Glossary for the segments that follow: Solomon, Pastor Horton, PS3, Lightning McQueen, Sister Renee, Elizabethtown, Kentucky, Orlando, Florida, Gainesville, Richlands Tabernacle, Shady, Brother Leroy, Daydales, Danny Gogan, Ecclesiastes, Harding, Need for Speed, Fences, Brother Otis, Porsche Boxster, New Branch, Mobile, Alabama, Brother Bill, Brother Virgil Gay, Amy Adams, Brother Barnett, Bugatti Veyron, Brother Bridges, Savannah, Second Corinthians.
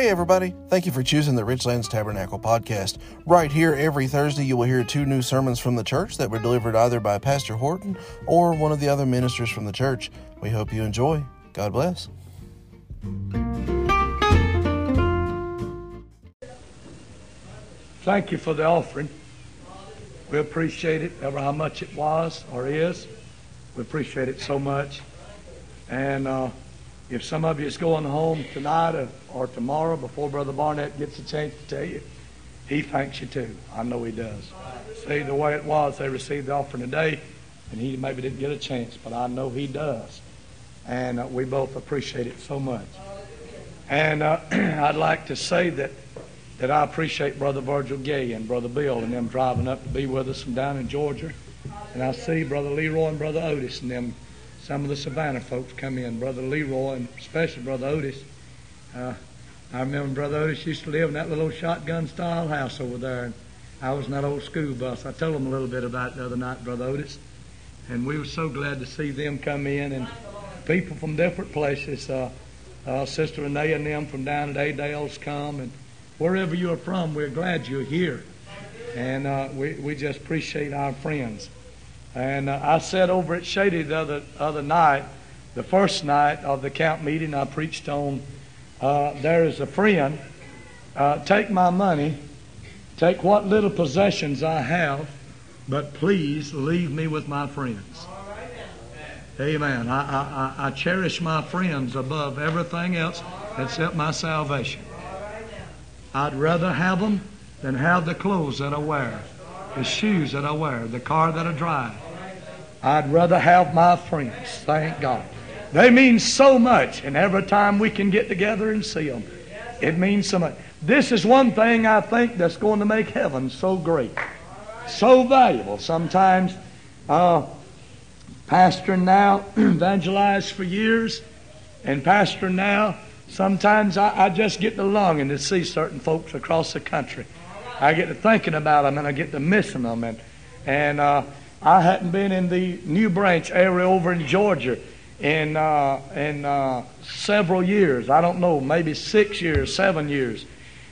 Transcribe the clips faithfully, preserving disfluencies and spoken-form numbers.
Hey everybody, thank you for choosing the Richlands Tabernacle podcast. Right here every Thursday you will hear two new sermons from the church that were delivered either by Pastor Horton or one of the other ministers from the church. We hope you enjoy. God bless. Thank you for the offering. We appreciate it, ever how much it was or is. We appreciate it so much. And uh, if some of you is going home tonight or, or tomorrow before Brother Barnett gets a chance to tell you, he thanks you too. I know he does. See, the way it was, they received the offering today, and he maybe didn't get a chance, but I know he does. And uh, we both appreciate it so much. And uh, I'd like to say that that I appreciate Brother Virgil Gay and Brother Bill and them driving up to be with us from down in Georgia. And I see Brother Leroy and Brother Otis and them. Some of the Savannah folks come in, Brother Leroy and especially Brother Otis. Uh, I remember Brother Otis used to live in that little old shotgun-style house over there. And I was in that old school bus. I told them a little bit about it the other night, Brother Otis. And we were so glad to see them come in and people from different places. Uh, uh, Sister Renee and them from down at Daydales come. And wherever you are from, we're glad you're here. And uh, we, we just appreciate our friends. And uh, I said over at Shady the other, other night, the first night of the camp meeting, I preached on, uh, there is a friend, uh, take my money, take what little possessions I have, but please leave me with my friends. Amen. I, I, I cherish my friends above everything else except my salvation. I'd rather have them than have the clothes that I wear, the shoes that I wear, the car that I drive. I'd rather have my friends, thank God. They mean so much, and every time we can get together and see them, it means so much. This is one thing I think that's going to make heaven so great, so valuable. Sometimes uh, pastoring now, evangelized for years, and pastoring now, sometimes I, I just get the longing to see certain folks across the country. I get to thinking about them, and I get to missing them. And, and uh, I hadn't been in the New Branch area over in Georgia in, uh, in uh, several years. I don't know, maybe six years, seven years.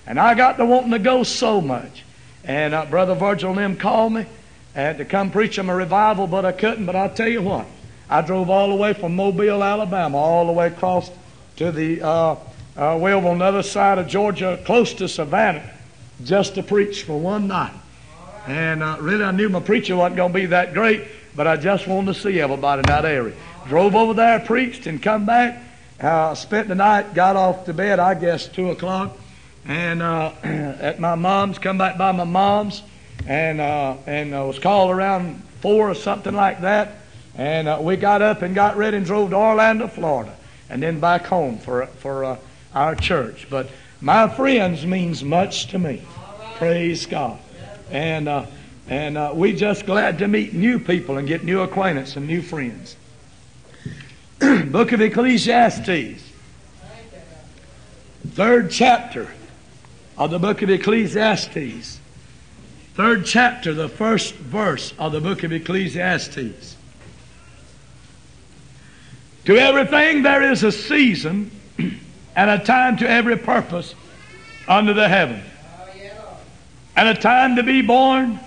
And I got to wanting to go so much. And uh, Brother Virgil and them called me and to come preach them a revival, but I couldn't. But I'll tell you what, I drove all the way from Mobile, Alabama, all the way across to the uh, uh, way over on the other side of Georgia, close to Savannah, just to preach for one night. And uh, really I knew my preacher wasn't going to be that great, but I just wanted to see everybody in that area. Drove over there, preached, and come back. Uh, spent the night, got off to bed, I guess, two o'clock. And uh, at my mom's, come back by my mom's, and uh, and uh, was called around four or something like that. And uh, we got up and got ready and drove to Orlando, Florida, and then back home for, for uh, our church. But my friends means much to me. Praise God. And uh, and uh, we just glad to meet new people and get new acquaintance and new friends. Book of Ecclesiastes. Third chapter of the book of Ecclesiastes. Third chapter, the first verse of the book of Ecclesiastes. To everything there is a season, and a time to every purpose under the heaven. And a time to be born.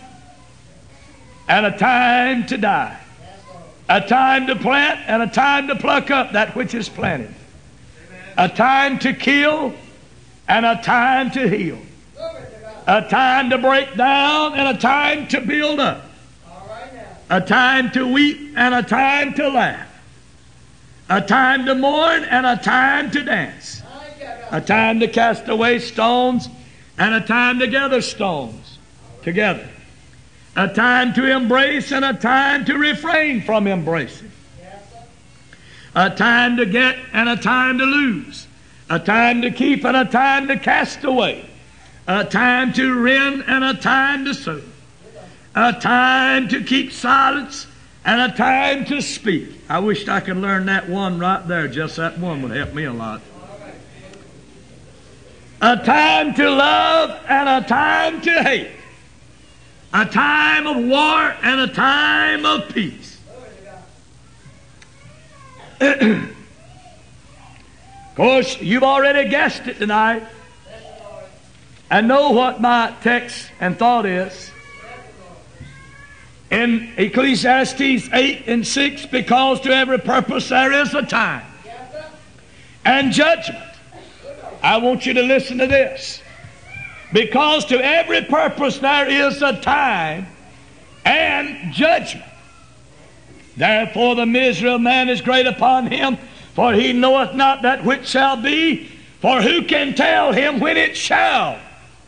And a time to die. A time to plant and a time to pluck up that which is planted. A time to kill and a time to heal. A time to break down and a time to build up. A time to weep and a time to laugh. A time to mourn and a time to dance. A time to cast away stones and a time to gather stones together. A time to embrace and a time to refrain from embracing. A time to get and a time to lose. A time to keep and a time to cast away. A time to rend and a time to sow. A time to keep silence and a time to speak. I wished I could learn that one right there. Just that one would help me a lot. A time to love and a time to hate. A time of war and a time of peace. Of course, you've already guessed it tonight. I know what my text and thought is. In Ecclesiastes eight and six, because to every purpose there is a time and judgment. I want you to listen to this. Because to every purpose there is a time and judgment. Therefore the misery of man is great upon him, for he knoweth not that which shall be, for who can tell him when it shall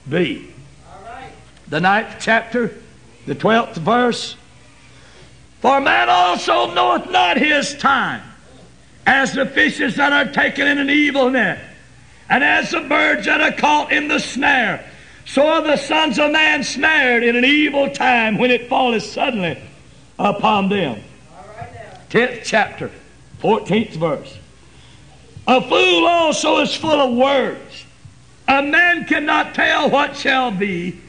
be? The ninth chapter, the twelfth verse. For man also knoweth not his time, as the fishes that are taken in an evil net, and as the birds that are caught in the snare. So are the sons of man snared in an evil time, when it falleth suddenly upon them. tenth chapter, fourteenth verse. A fool also is full of words. A man cannot tell what shall be,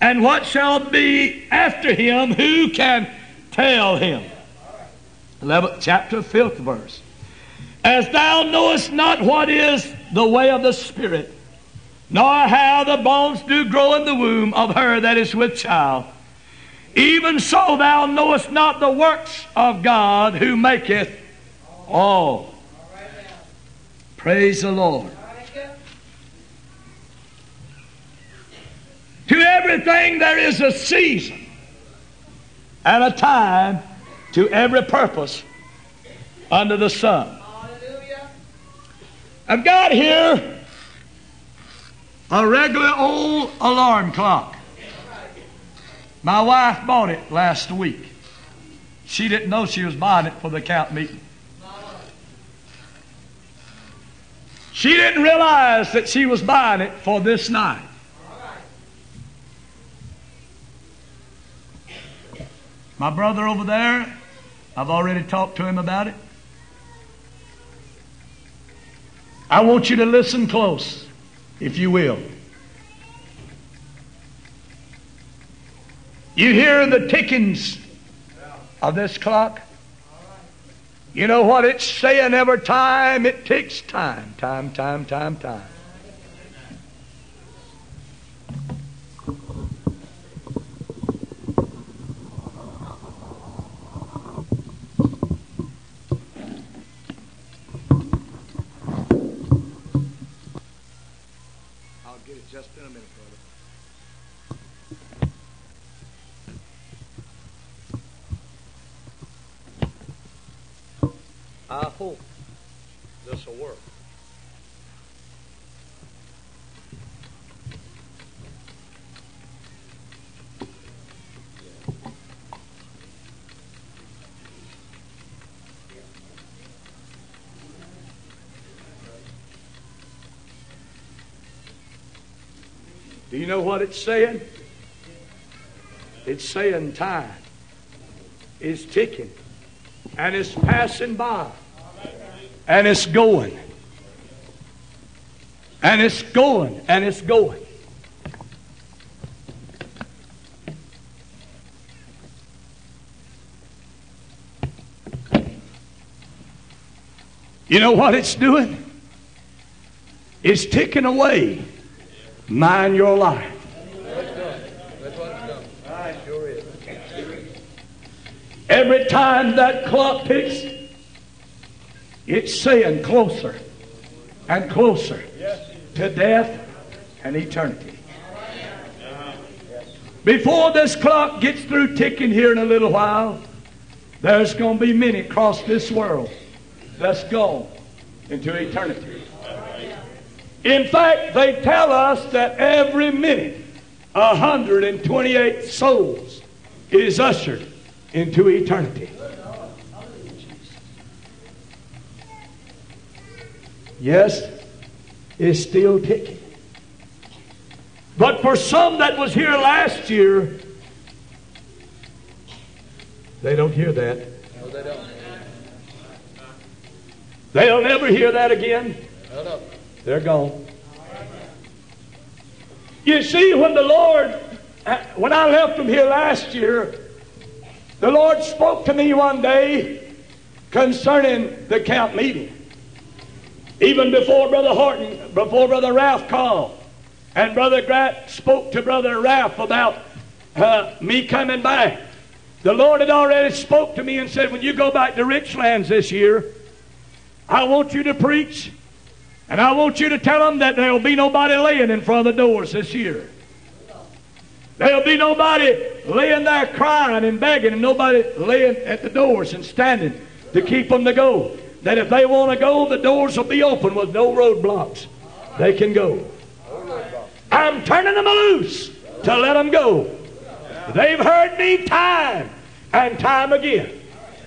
and what shall be after him, who can tell him? eleventh chapter, fifth verse. As thou knowest not what is the way of the Spirit, nor how the bones do grow in the womb of her that is with child, even so thou knowest not the works of God, who maketh all. Praise the Lord. To everything there is a season and a time, to every purpose under the sun. I've got here a regular old alarm clock. My wife bought it last week. She didn't know she was buying it for the camp meeting. She didn't realize that she was buying it for this night. My brother over there, I've already talked to him about it. I want you to listen close, if you will. You hear the tickings of this clock? You know what it's saying every time it ticks? Time, time, time, time, time. I hope this will work. Do you know what it's saying? It's saying time is ticking, and it's passing by. And it's going. And it's going. And it's going. You know what it's doing? It's ticking away. Mind your life. Every time that clock ticks, it's saying closer and closer to death and eternity. Before this clock gets through ticking here in a little while, there's going to be many across this world that's gone into eternity. In fact, they tell us that every minute, one hundred twenty-eight souls is ushered into eternity. Yes, it's still ticking. But for some that was here last year, they don't hear that. No, they don't. They'll never hear that again. No, no. They're gone. You see, when the Lord, when I left from here last year, the Lord spoke to me one day concerning the camp meeting. Even before Brother Horton, before Brother Ralph called, And Brother Grant spoke to Brother Ralph about uh, me coming back. The Lord had already spoke to me and said, when you go back to Richlands this year, I want you to preach, and I want you to tell them that there will be nobody laying in front of the doors this year. There will be nobody laying there crying and begging, and nobody laying at the doors and standing to keep them to go. That if they want to go, the doors will be open with no roadblocks. They can go. I'm turning them loose to let them go. They've heard me time and time again.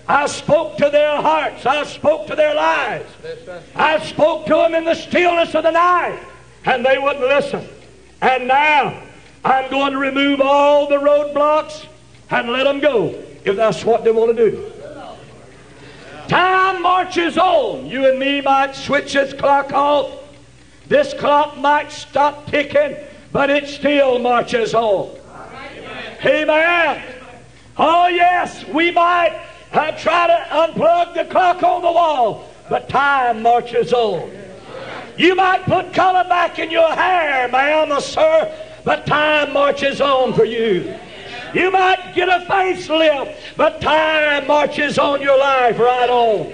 I spoke to their hearts. I spoke to their lives. I spoke to them in the stillness of the night, and they wouldn't listen. And now I'm going to remove all the roadblocks and let them go if that's what they want to do. Time marches on. You and me might switch this clock off. This clock might stop ticking, but it still marches on. Amen. Amen. Oh yes, we might uh, try to unplug the clock on the wall, but time marches on. You might put color back in your hair, ma'am or sir, but time marches on for you. You might get a facelift, but time marches on your life right on.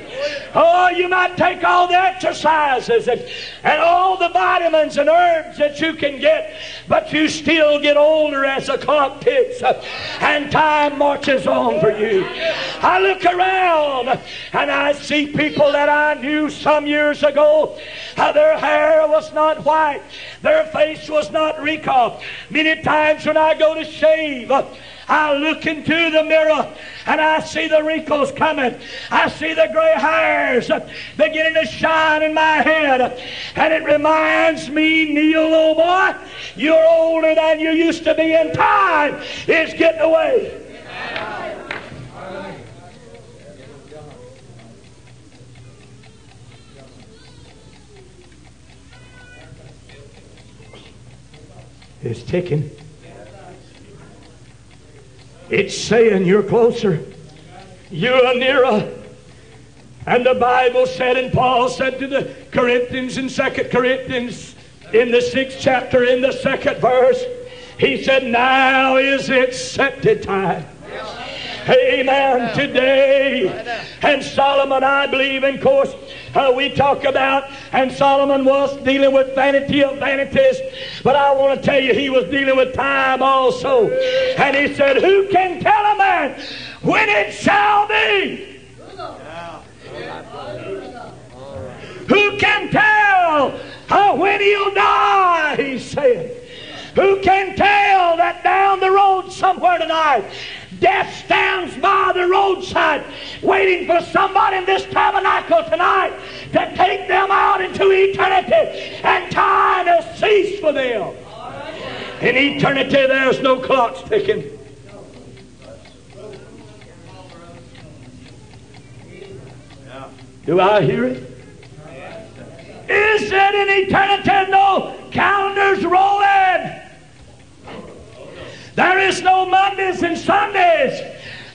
Oh, you might take all the exercises and, and all the vitamins and herbs that you can get, but you still get older as the clock ticks, and time marches on for you. I look around and I see people that I knew some years ago. Their hair was not white. Their face was not recoiffed. Many times when I go to shave, I look into the mirror and I see the wrinkles coming. I see the gray hairs beginning to shine in my head. And it reminds me, Neil, old boy, you're older than you used to be, and time is getting away. It's ticking. It's saying you're closer, you're nearer. And the Bible said, and Paul said to the Corinthians in Second Corinthians in the sixth chapter in the second verse, he said, now is it accepted time. Amen. Today. And Solomon, I believe, and of course uh, we talk about, and Solomon was dealing with vanity of vanities, but I want to tell you he was dealing with time also. And he said, who can tell a man when it shall be? Who can tell uh, when he'll die? He said, who can tell that down the road somewhere tonight, death stands by the roadside waiting for somebody in this tabernacle tonight to take them out into eternity, and time has ceased for them. In eternity there's no clocks ticking. Do I hear it? Is it in eternity no calendars rolling? There is no Mondays and Sundays.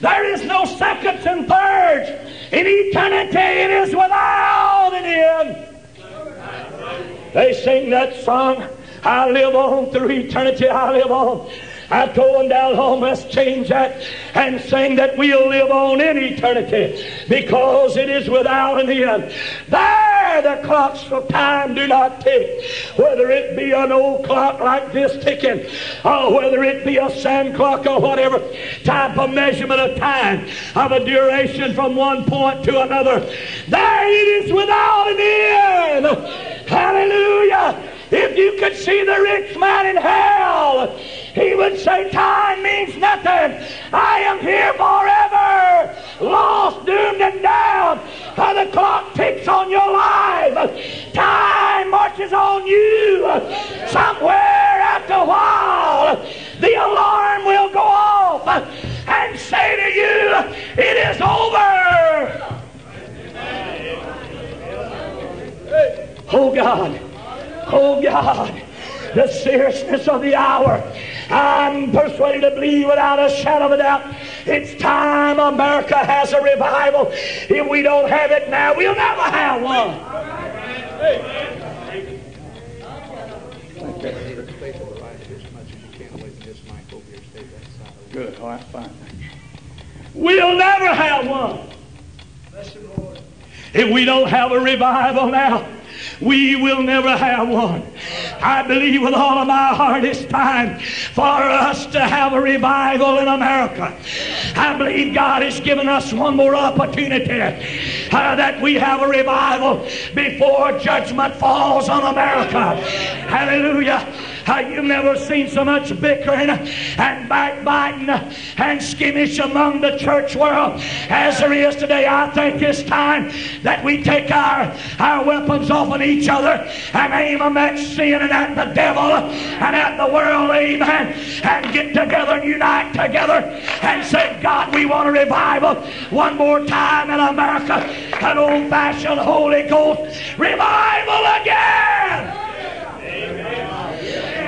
There is no seconds and thirds. In eternity it is without an end. They sing that song, I live on through eternity, I live on. I'm going down home, let's change that and sing that we'll live on in eternity, because it is without an end. There the clocks of time do not tick, whether it be an old clock like this ticking, or whether it be a sand clock or whatever type of measurement of time, of a duration from one point to another. There it is without an end. Hallelujah. If you could see the rich man in hell, he would say, time means nothing. I am here forever, lost, doomed, and down. The clock ticks on your life. Time marches on you. Somewhere after a while, the alarm will go off and say to you, it is over. Oh, God. Oh, God, the seriousness of the hour. I'm persuaded to believe without a shadow of a doubt it's time America has a revival. If we don't have it now, we'll never have one. stay to the light as much as you can away from this mic over here. Stay that side over. Good. All right, fine. We'll never have one. Bless the Lord. If we don't have a revival now, we will never have one. I believe with all of my heart it's time for us to have a revival in America. I believe God has given us one more opportunity uh, that we have a revival before judgment falls on America. Hallelujah. Uh, you've never seen so much bickering and backbiting and skittish among the church world as there is today. I think it's time that we take our, our weapons off of each other and aim them at sin and at the devil and at the world, amen, and get together and unite together and say, God, we want a revival one more time in America, an old-fashioned Holy Ghost revival again.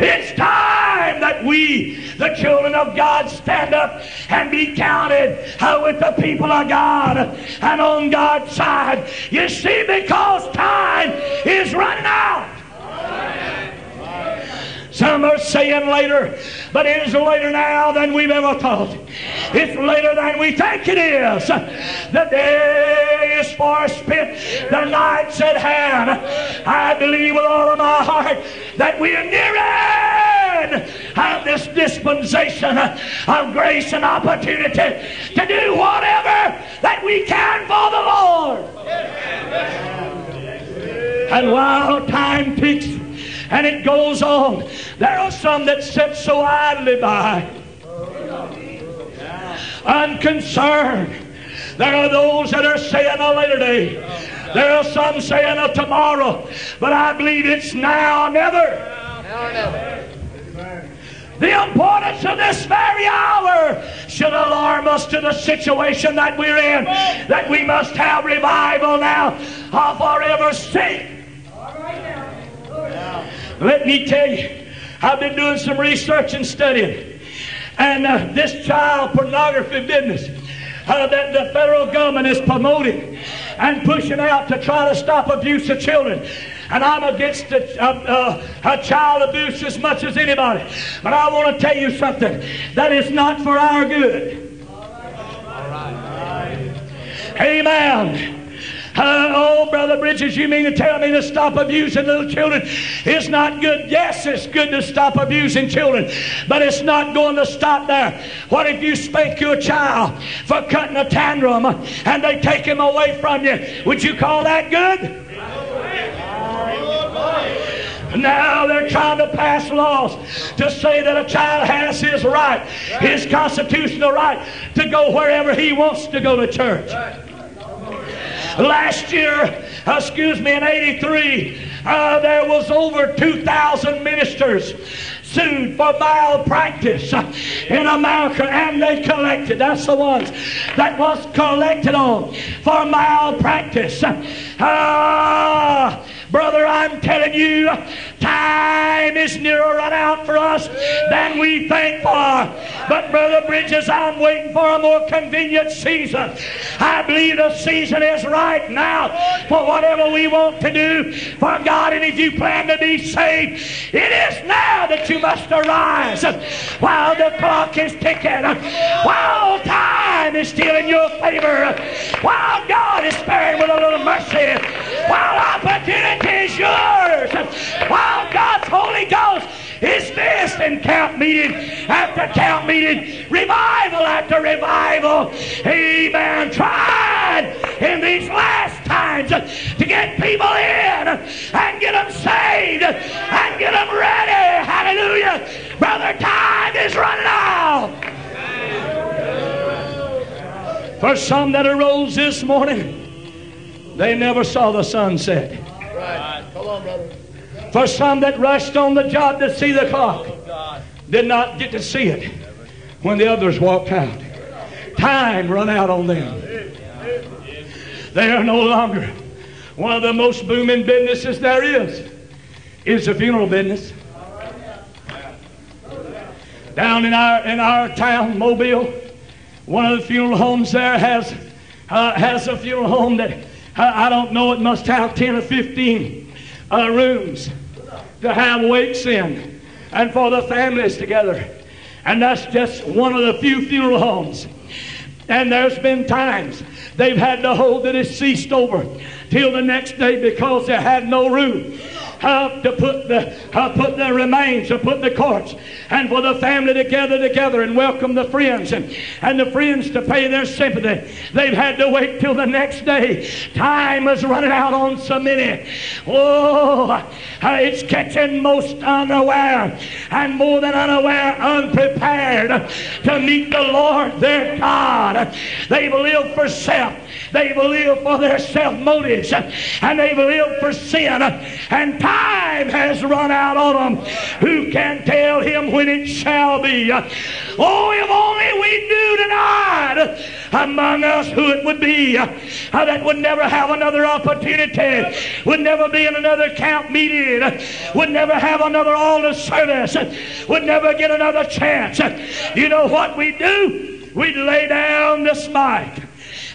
It's time that we, the children of God, stand up and be counted uh, with the people of God and on God's side. You see, because time is running out. Some are saying later, but it is later now than we've ever thought. It's later than we think it is. The day is far spent, the night's at hand. I believe with all of my heart that we are near it. Have this dispensation of grace and opportunity to do whatever that we can for the Lord. And while time ticks and it goes on, there are some that sit so idly by, unconcerned. There are those that are saying a later day. There are some saying a tomorrow. But I believe it's now or never. Now or never. The importance of this very hour should alarm us to the situation that we're in, that we must have revival now or forever sink. Let me tell you, I've been doing some research and studying. And uh, this child pornography business uh, that the federal government is promoting and pushing out to try to stop abuse of children. And I'm against a, uh, uh, a child abuse as much as anybody. But I want to tell you something. That is not for our good. All right. All right. All right. Amen. Uh, oh, Brother Bridges, you mean to tell me to stop abusing little children? It's not good. Yes, it's good to stop abusing children, but it's not going to stop there. What if you spank your child for cutting a tantrum and they take him away from you? Would you call that good? Now they're trying to pass laws to say that a child has his right, his constitutional right, to go wherever he wants to go to church. Last year, excuse me, in eighty-three, uh, there was over two thousand ministers sued for malpractice in America, and they collected. That's the ones that was collected on for malpractice. Ah, brother, I'm telling you, time is nearer run out for us than we think for. But Brother Bridges, I'm waiting for a more convenient season. I believe the season is right now for whatever we want to do for God. And if you plan to be saved, it is now that you must arise while the clock is ticking, while time is still in your favor, while God is sparing with a little mercy, while opportunity is yours, while God's Holy Ghost is visiting camp meeting after camp meeting, revival after revival. Amen. Trying in these last times to get people in and get them saved and get them ready. Hallelujah. Brother, time is running out. For some that arose this morning, they never saw the sunset. Right. Come on, brother. For some that rushed on the job to see the clock did not get to see it when the others walked out. Time run out on them. They are no longer. One of the most booming businesses there is is the funeral business. Down in our in our town, Mobile, one of the funeral homes there has uh, has a funeral home that uh, I don't know. It must have ten or fifteen. Uh, rooms to have wakes in. and for the families together. And that's just one of the few funeral homes. And there's been times they've had to hold the deceased over till the next day because they had no room uh, to put the uh, put the remains, to put the corpse, and for the family to gather together and welcome the friends, and, and the friends to pay their sympathy. They've had to wait till the next day. Time is running out on so many. Oh, uh, it's catching most unaware, and more than unaware, unprepared to meet the Lord their God. They've lived for self. They've lived for their self-motives. And they've lived for sin. And time has run out on them. Who can tell him when it shall be? Oh, if only we knew tonight among us who it would be that would never have another opportunity, would never be in another camp meeting, would never have another altar service, would never get another chance. You know what we do? We'd lay down this mic,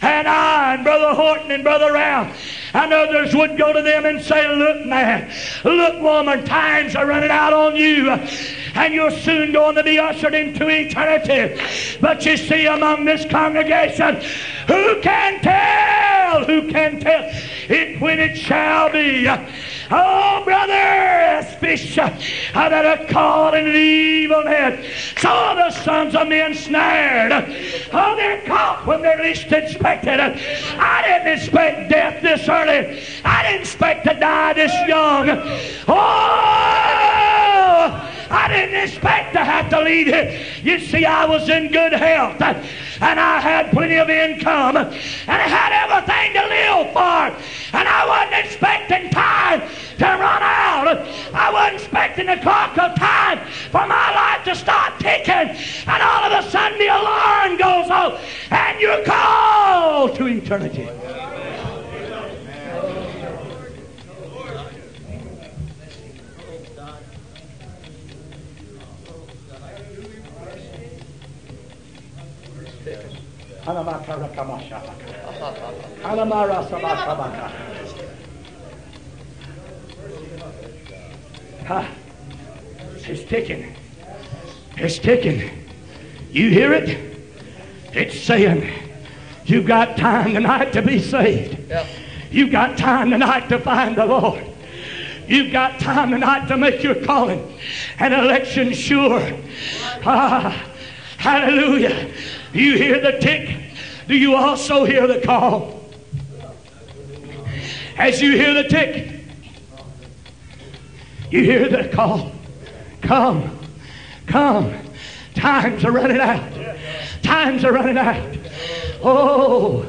and I and Brother Horton and Brother Ralph and others would go to them and say, look man, look woman, times are running out on you, and you're soon going to be ushered into eternity. But you see, among this congregation, who can tell, who can tell it when it shall be? Oh, brother, fish uh, that are caught in an evil net. So the sons of men snared. Oh, they're caught when they're least expected. I didn't expect death this early. I didn't expect to die this young. Oh! I didn't expect to have to leave here. You see, I was in good health, and I had plenty of income, and I had everything to live for, and I wasn't expecting time to run out. I wasn't expecting the clock of time for my life to start ticking, and all of a sudden the alarm goes off, and you're called to eternity. Huh. It's ticking. It's ticking. You hear it? It's saying, you've got time tonight to be saved. You've got time tonight to find the Lord. You've got time tonight to make your calling and election sure. Ah, hallelujah. You hear the tick? Do you also hear the call? As you hear the tick, you hear the call. Come, come. Times are running out. Times are running out. Oh,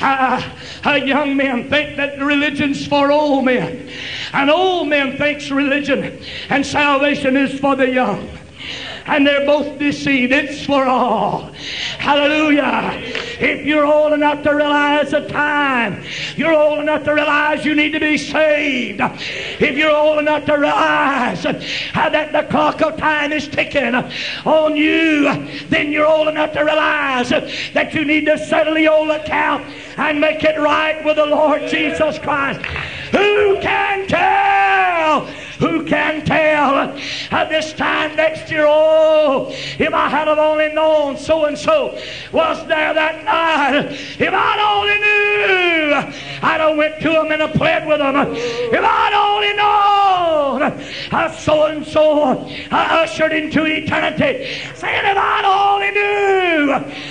I, I, young men think that religion's for old men. And old men thinks religion and salvation is for the young. And they're both deceived. It's for all. Hallelujah. If you're old enough to realize the time, you're old enough to realize you need to be saved. If you're old enough to realize how that the clock of time is ticking on you, then you're old enough to realize that you need to settle the old account and make it right with the Lord Jesus Christ. Who can tell? Who can tell at this time next year? Oh, if I had only known so and so was there that night. If I'd only knew, I'd have went to them and have pled with them. If I'd only known how so and so I ushered into eternity. Saying, if I'd only knew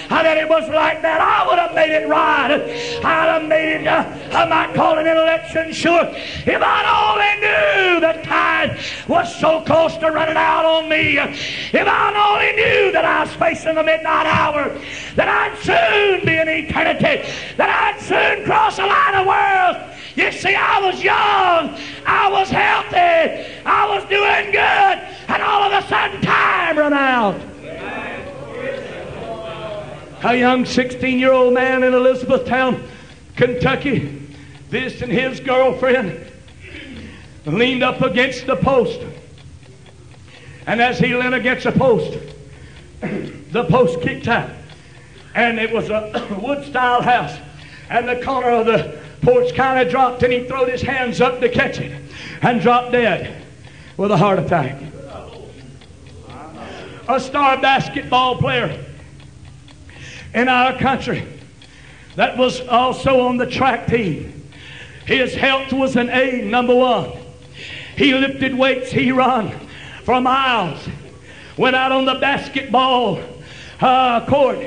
how that it was like that, I would have made it right. I'd have made it uh, my calling and election sure. If I'd only knew that time was so close to running out on me. If I only knew that I was facing the midnight hour, that I'd soon be in eternity, that I'd soon cross the line of worlds. You see, I was young, I was healthy, I was doing good, and all of a sudden time ran out. A young sixteen-year-old man in Elizabethtown, Kentucky, visiting his girlfriend, leaned up against the post, and as he leaned against the post, the post kicked out, and it was a wood style house, and the corner of the porch kind of dropped, and he throwed his hands up to catch it and dropped dead with a heart attack. a star basketball player in our country that was also on the track team. His health was an A, number one. He lifted weights, he run for miles. Went out on the basketball uh, court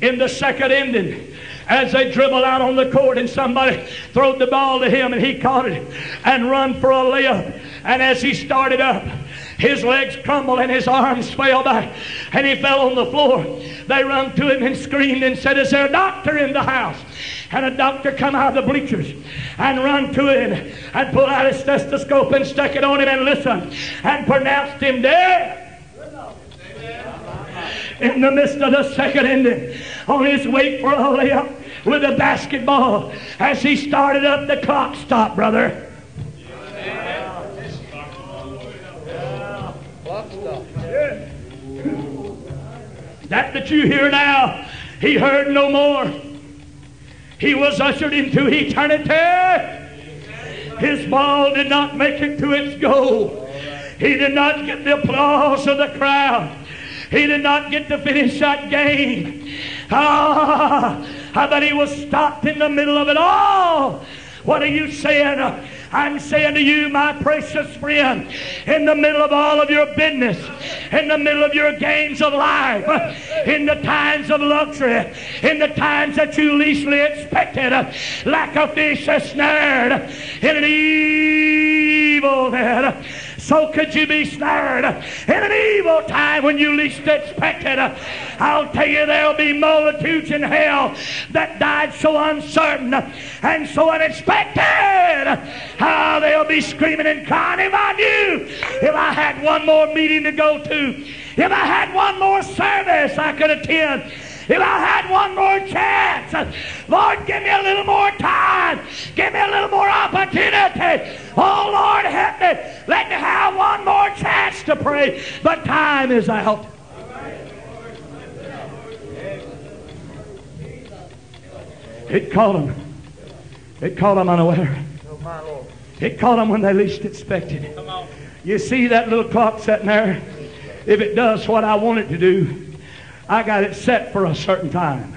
in the second inning. As they dribbled out on the court and somebody throwed the ball to him and he caught it and run for a layup. And as he started up, his legs crumbled and his arms fell back and he fell on the floor. They run to him and screamed and said, "Is there a doctor in the house?" And a doctor come out of the bleachers and run to him and pulled out his stethoscope and stuck it on him and listened and pronounced him dead. In the midst of the second inning, on his way for a layup with a basketball, as he started up, the clock stopped, brother. That that you hear now, he heard no more. He was ushered into eternity. His ball did not make it to its goal. He did not get the applause of the crowd. He did not get to finish that game. Ah, I bet he was stopped in the middle of it all. What are you saying? I'm saying to you, my precious friend, in the middle of all of your business, in the middle of your games of life, in the times of luxury, in the times that you least expected, like a fish that's snared in an evil net, so could you be snared in an evil time when you least expected. I'll tell you, there'll be multitudes in hell that died so uncertain and so unexpected. How they'll be screaming and crying, "If I knew, if I had one more meeting to go to, if I had one more service I could attend, if I had one more chance, Lord, give me a little more time. Give me a little more opportunity. Oh, Lord, help me. Let me have one more chance to pray." But time is out. It caught them. It caught them unaware. It caught them when they least expected it. You see that little clock sitting there? If it does what I want it to do, I got it set for a certain time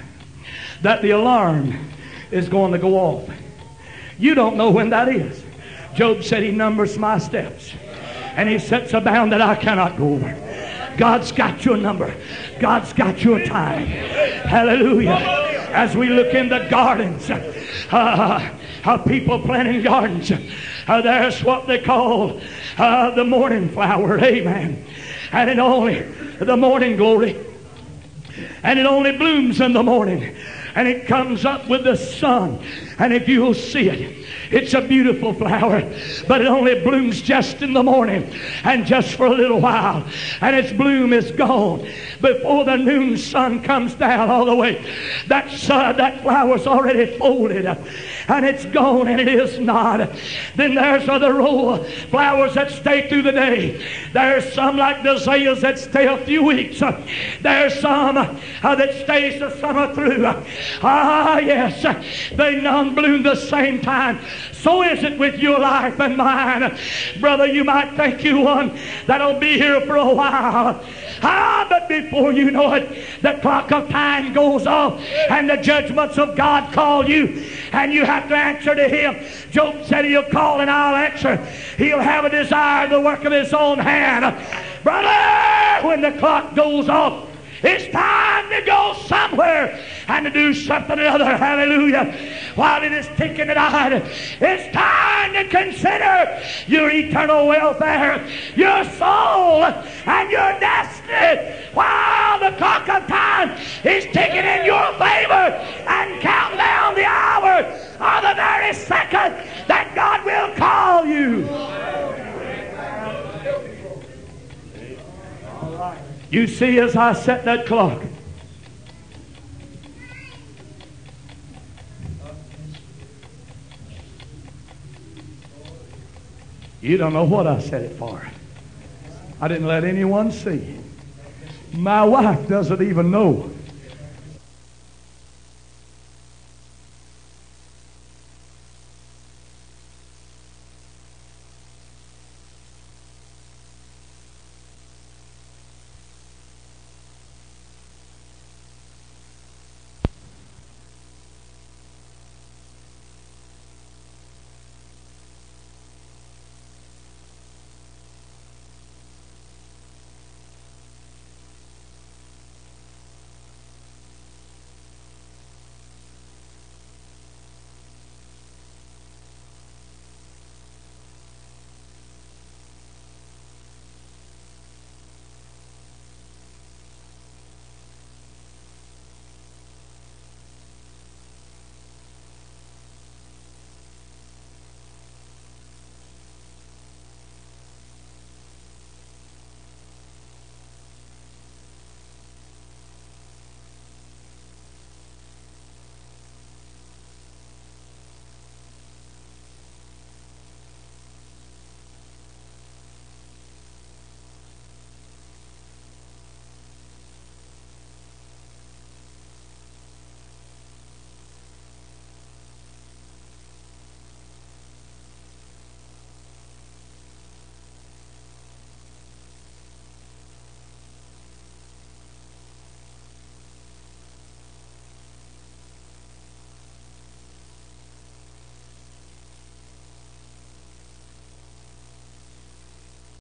that the alarm is going to go off. You don't know when that is. Job said he numbers my steps and he sets a bound that I cannot go over. God's got your number. God's got your time. Hallelujah. As we look in the gardens, uh, uh, people planting gardens, uh, there's what they call uh, the morning flower. Amen. And it only the morning glory. And it only blooms in the morning. And it comes up with the sun. And if you'll see it, it's a beautiful flower. But it only blooms just in the morning and just for a little while. And its bloom is gone before the noon sun comes down all the way. That sun, that flower's already folded up, and it's gone and it is not. Then there's other row of flowers that stay through the day. There's some like the azaleas that stay a few weeks. There's some uh, that stays the summer through. Ah, yes, they none bloom the same time. So is it with your life and mine. Brother, you might think you one that'll be here for a while. Ah, but before you know it, the clock of time goes off and the judgments of God call you. And you have to answer to Him. Job said, "He'll call and I'll answer. He'll have a desire, the work of His own hand." Brother, when the clock goes off, it's time to go somewhere and to do something or other. Hallelujah. While it is ticking and idle, it's time to consider your eternal welfare, your soul, and your destiny. While the clock of time is ticking in your favor and count down the hour or the very second that God will call you. You see, as I set that clock, you don't know what I set it for. I didn't let anyone see. My wife doesn't even know